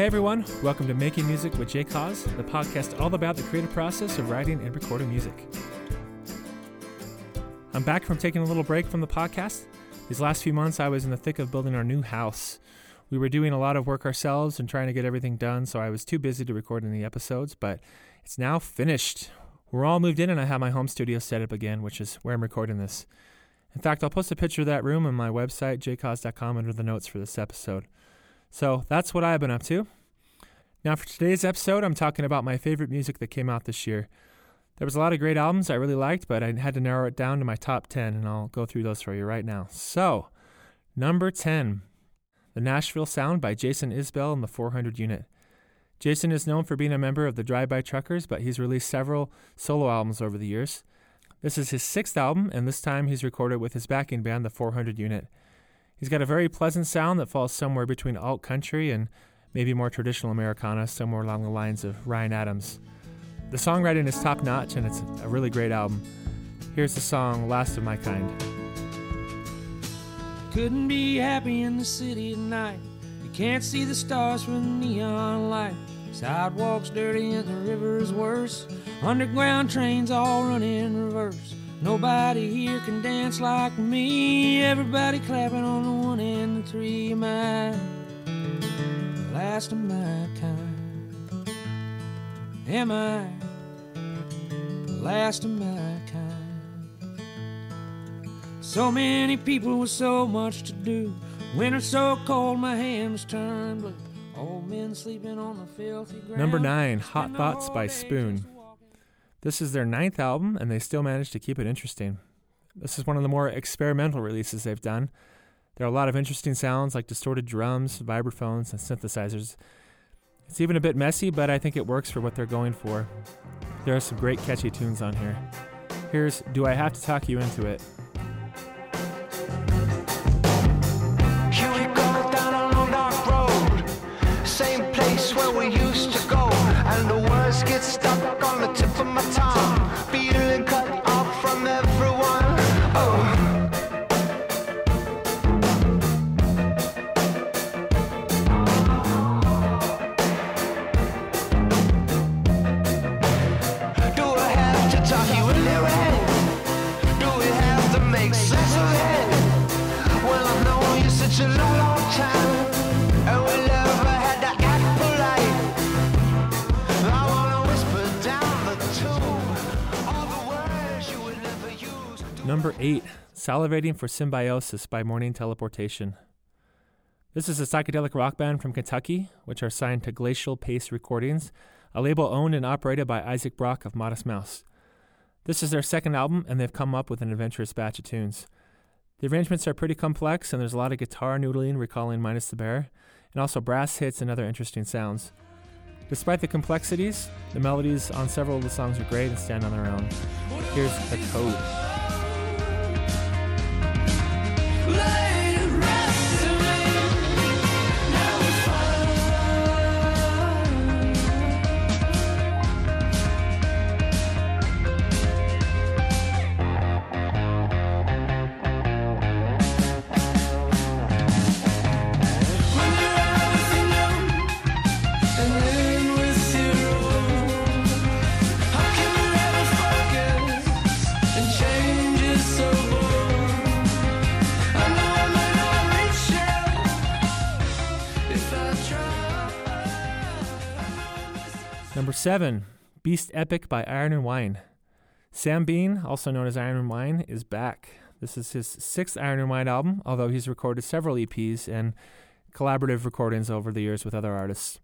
Hey everyone, welcome to Making Music with Jake Haas, the podcast all about the creative process of writing and recording music. I'm back from taking a little break from the podcast. These last few months I was in the thick of building our new house. We were doing a lot of work ourselves and trying to get everything done, so I was too busy to record any episodes, but it's now finished. We're all moved in and I have my home studio set up again, which is where I'm recording this. In fact, I'll post a picture of that room on my website, jakehaas.com, under the notes for this episode. So that's what I've been up to. Now for today's episode, I'm talking about my favorite music that came out this year. There was a lot of great albums I really liked, but I had to narrow it down to my top 10, and I'll go through those for you right now. So, number 10, The Nashville Sound by Jason Isbell and the 400 Unit. Jason is known for being a member of the Drive-By Truckers, but he's released several solo albums over the years. This is his sixth album, and this time he's recorded with his backing band, the 400 Unit. He's got a very pleasant sound that falls somewhere between alt country and maybe more traditional Americana, somewhere along the lines of Ryan Adams. The songwriting is top-notch, and it's a really great album. Here's the song, Last of My Kind. Couldn't be happy in the city at night. You can't see the stars from the neon light. Sidewalks dirty and the river's worse. Underground trains all run in reverse. Nobody here can dance like me. Everybody clapping on the one and the three. My last of my kind. Am I last of my kind? So many people with so much to do. Winter so cold, my hands turn blue. Old men sleeping on the filthy ground. Number 9, Hot Thoughts by Spoon. This is their ninth album, and they still manage to keep it interesting. This is one of the more experimental releases they've done. There are a lot of interesting sounds like distorted drums, vibraphones, and synthesizers. It's even a bit messy, but I think it works for what they're going for. There are some great catchy tunes on here. Here's Do I Have to Talk You Into It? Here we go down a long dark road, same place where we used to go, and the words get stuck. Tip of my tongue, feeling cut off from everyone. Oh. Do I have to talk you in your head? Do we have to make sense of it? Well, I've known you such a long, long time. Number 8, Salivating for Symbiosis by Morning Teleportation. This is a psychedelic rock band from Kentucky, which are signed to Glacial Pace Recordings, a label owned and operated by Isaac Brock of Modest Mouse. This is their second album, and they've come up with an adventurous batch of tunes. The arrangements are pretty complex, and there's a lot of guitar noodling recalling Minus the Bear, and also brass hits and other interesting sounds. Despite the complexities, the melodies on several of the songs are great and stand on their own. Here's The Code. Number 7, Beast Epic by Iron and Wine. Sam Beam, also known as Iron and Wine, is back. This is his sixth Iron and Wine album, although he's recorded several EPs and collaborative recordings over the years with other artists.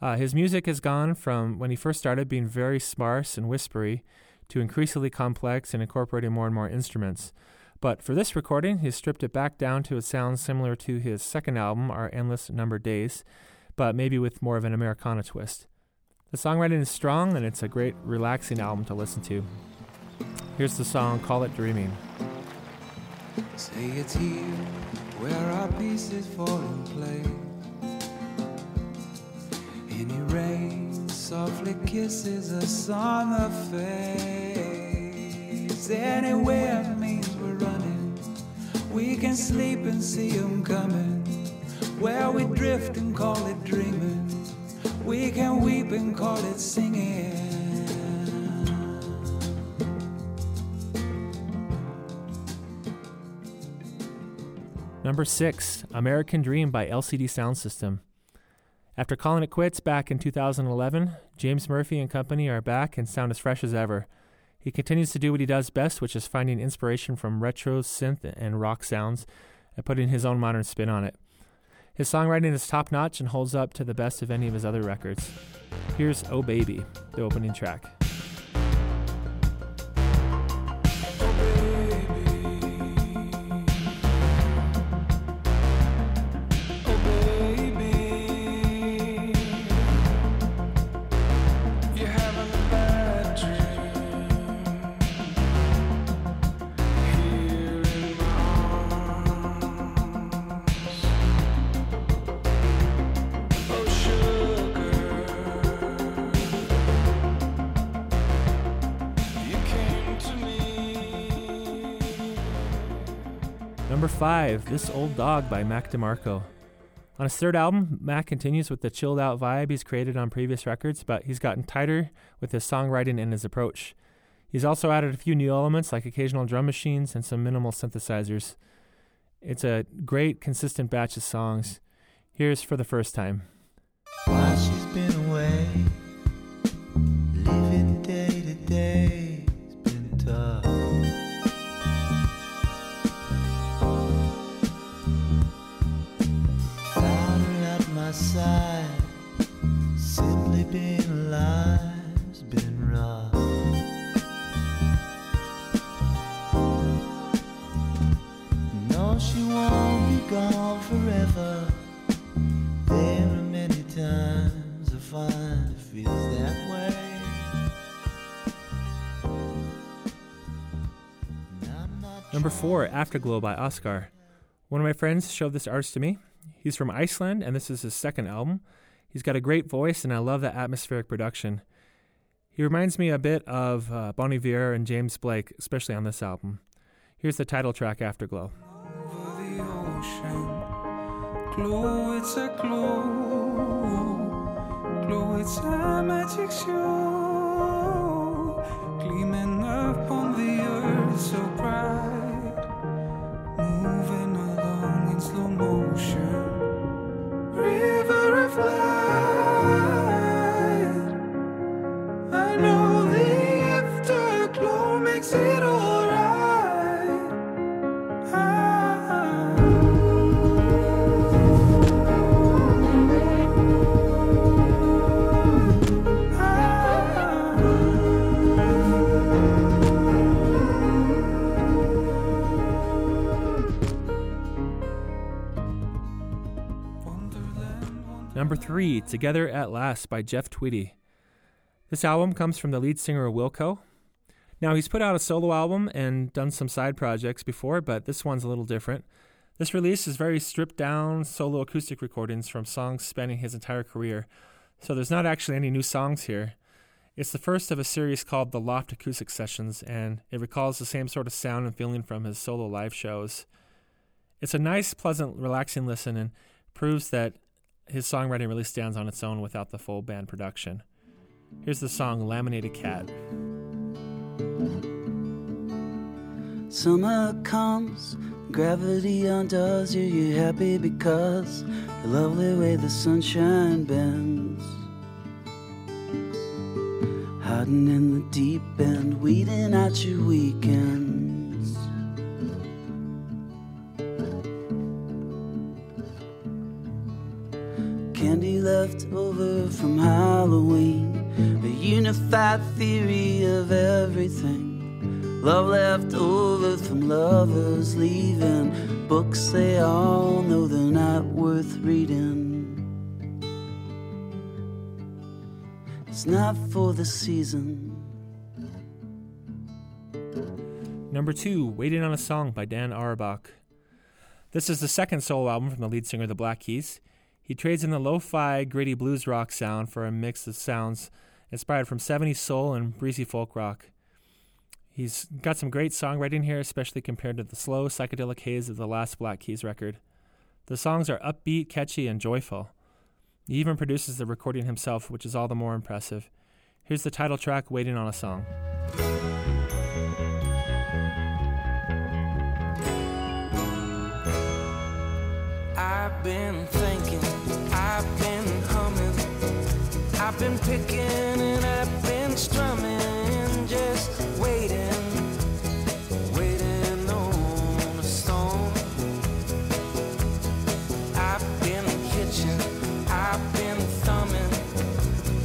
His music has gone from when he first started being very sparse and whispery to increasingly complex and incorporating more and more instruments. But for this recording, he's stripped it back down to a sound similar to his second album, Our Endless Numbered Days, but maybe with more of an Americana twist. The songwriting is strong, and it's a great, relaxing album to listen to. Here's the song, Call It Dreaming. Say it's here, where our pieces fall in place. In the rain, softly kisses us on the face. Anywhere means we're running. We can sleep and see 'em coming. where we drift and call it dreaming. We can weep and call it singing. Number 6, American Dream by LCD Sound System. After calling it quits back in 2011, James Murphy and company are back and sound as fresh as ever. He continues to do what he does best, which is finding inspiration from retro synth and rock sounds and putting his own modern spin on it. His songwriting is top-notch and holds up to the best of any of his other records. Here's Oh Baby, the opening track. Number 5, This Old Dog by Mac DeMarco. On his third album, Mac continues with the chilled out vibe he's created on previous records, but he's gotten tighter with his songwriting and his approach. He's also added a few new elements like occasional drum machines and some minimal synthesizers. It's a great, consistent batch of songs. Here's For the First Time. While she's been away, living day to day, it's been tough. Side, simply being alive's been rough. No, she won't be gone forever. There are many times I find it feels that way. Number 4, Afterglow by Oscar. One of my friends showed this artist to me. He's from Iceland, and this is his second album. He's got a great voice, and I love the atmospheric production. He reminds me a bit of Bon Iver and James Blake, especially on this album. Here's the title track, Afterglow. Over the ocean, glow, it's a glow. Glow, it's a magic show. Gleaming up on the earth so bright. Moving along in slow motion. River of light, I know the afterglow makes it all right. Number 3, Together at Last by Jeff Tweedy. This album comes from the lead singer Wilco. Now, he's put out a solo album and done some side projects before, but this one's a little different. This release is very stripped down solo acoustic recordings from songs spanning his entire career, so there's not actually any new songs here. It's the first of a series called The Loft Acoustic Sessions, and it recalls the same sort of sound and feeling from his solo live shows. It's a nice, pleasant, relaxing listen and proves that his songwriting really stands on its own without the full band production. Here's the song Laminated Cat. Summer comes, gravity undoes you. You're happy because the lovely way the sunshine bends. Hiding in the deep end, weeding out your weekend. Candy left over from Halloween, a unified theory of everything. Love left over from lovers leaving, books they all know they're not worth reading. It's not for the season. Number 2, Waiting on a Song by Dan Auerbach. This is the second solo album from the lead singer of the Black Keys. He trades in the lo-fi, gritty blues rock sound for a mix of sounds inspired from 70s soul and breezy folk rock. He's got some great songwriting here, especially compared to the slow, psychedelic haze of the last Black Keys record. The songs are upbeat, catchy, and joyful. He even produces the recording himself, which is all the more impressive. Here's the title track, Waiting on a Song. I've been thinking, I've been humming, I've been picking and I've been strumming, just waiting.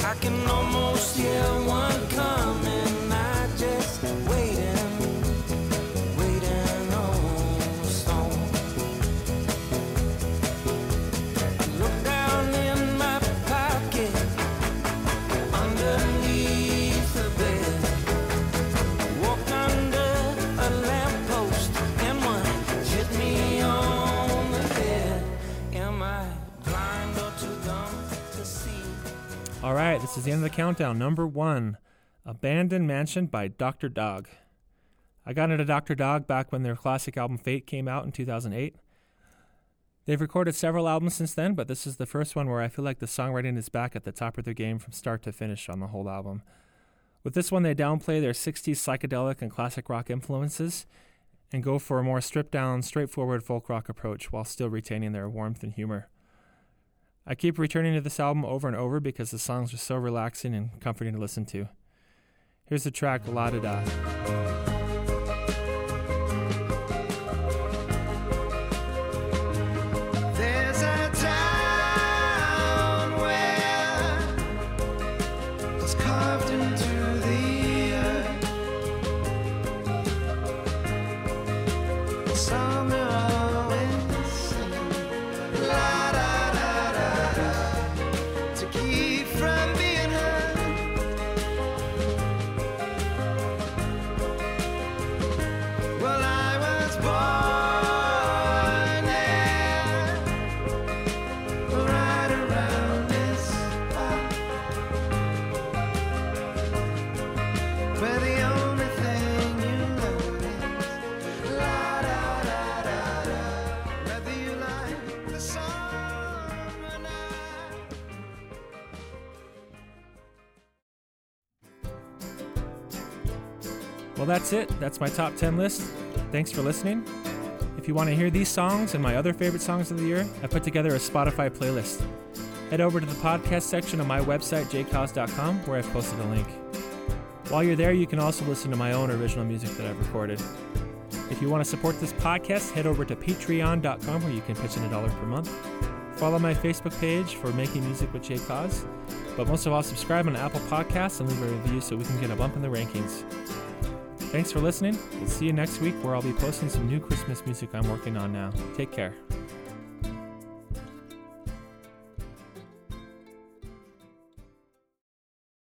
I can almost hear one coming, I just waiting, waiting on a stone. I look down in my pocket, underneath the bed, walk under a lamppost, and one hit me on the head. Am I blind or too dumb to see? All right, this is the end of the countdown. Number one, Abandoned Mansion by Dr. Dog. I got into Dr. Dog back when their classic album Fate came out in 2008. They've recorded several albums since then, but this is the first one where I feel like the songwriting is back at the top of their game from start to finish on the whole album. With this one, they downplay their 60s psychedelic and classic rock influences and go for a more stripped-down, straightforward folk rock approach while still retaining their warmth and humor. I keep returning to this album over and over because the songs are so relaxing and comforting to listen to. Here's the track, La Da Da. That's it. That's my top 10 list. Thanks for listening. If you want to hear these songs and my other favorite songs of the year, I put together a Spotify playlist. Head over to the podcast section of my website, jakehaas.com, where I've posted a link. While you're there, you can also listen to my own original music that I've recorded. If you want to support this podcast, head over to patreon.com, where you can pitch in $1 per month. Follow my Facebook page for Making Music with Jake Haas. But most of all, subscribe on Apple Podcasts and leave a review so we can get a bump in the rankings. Thanks for listening. We'll see you next week, where I'll be posting some new Christmas music I'm working on now. Take care.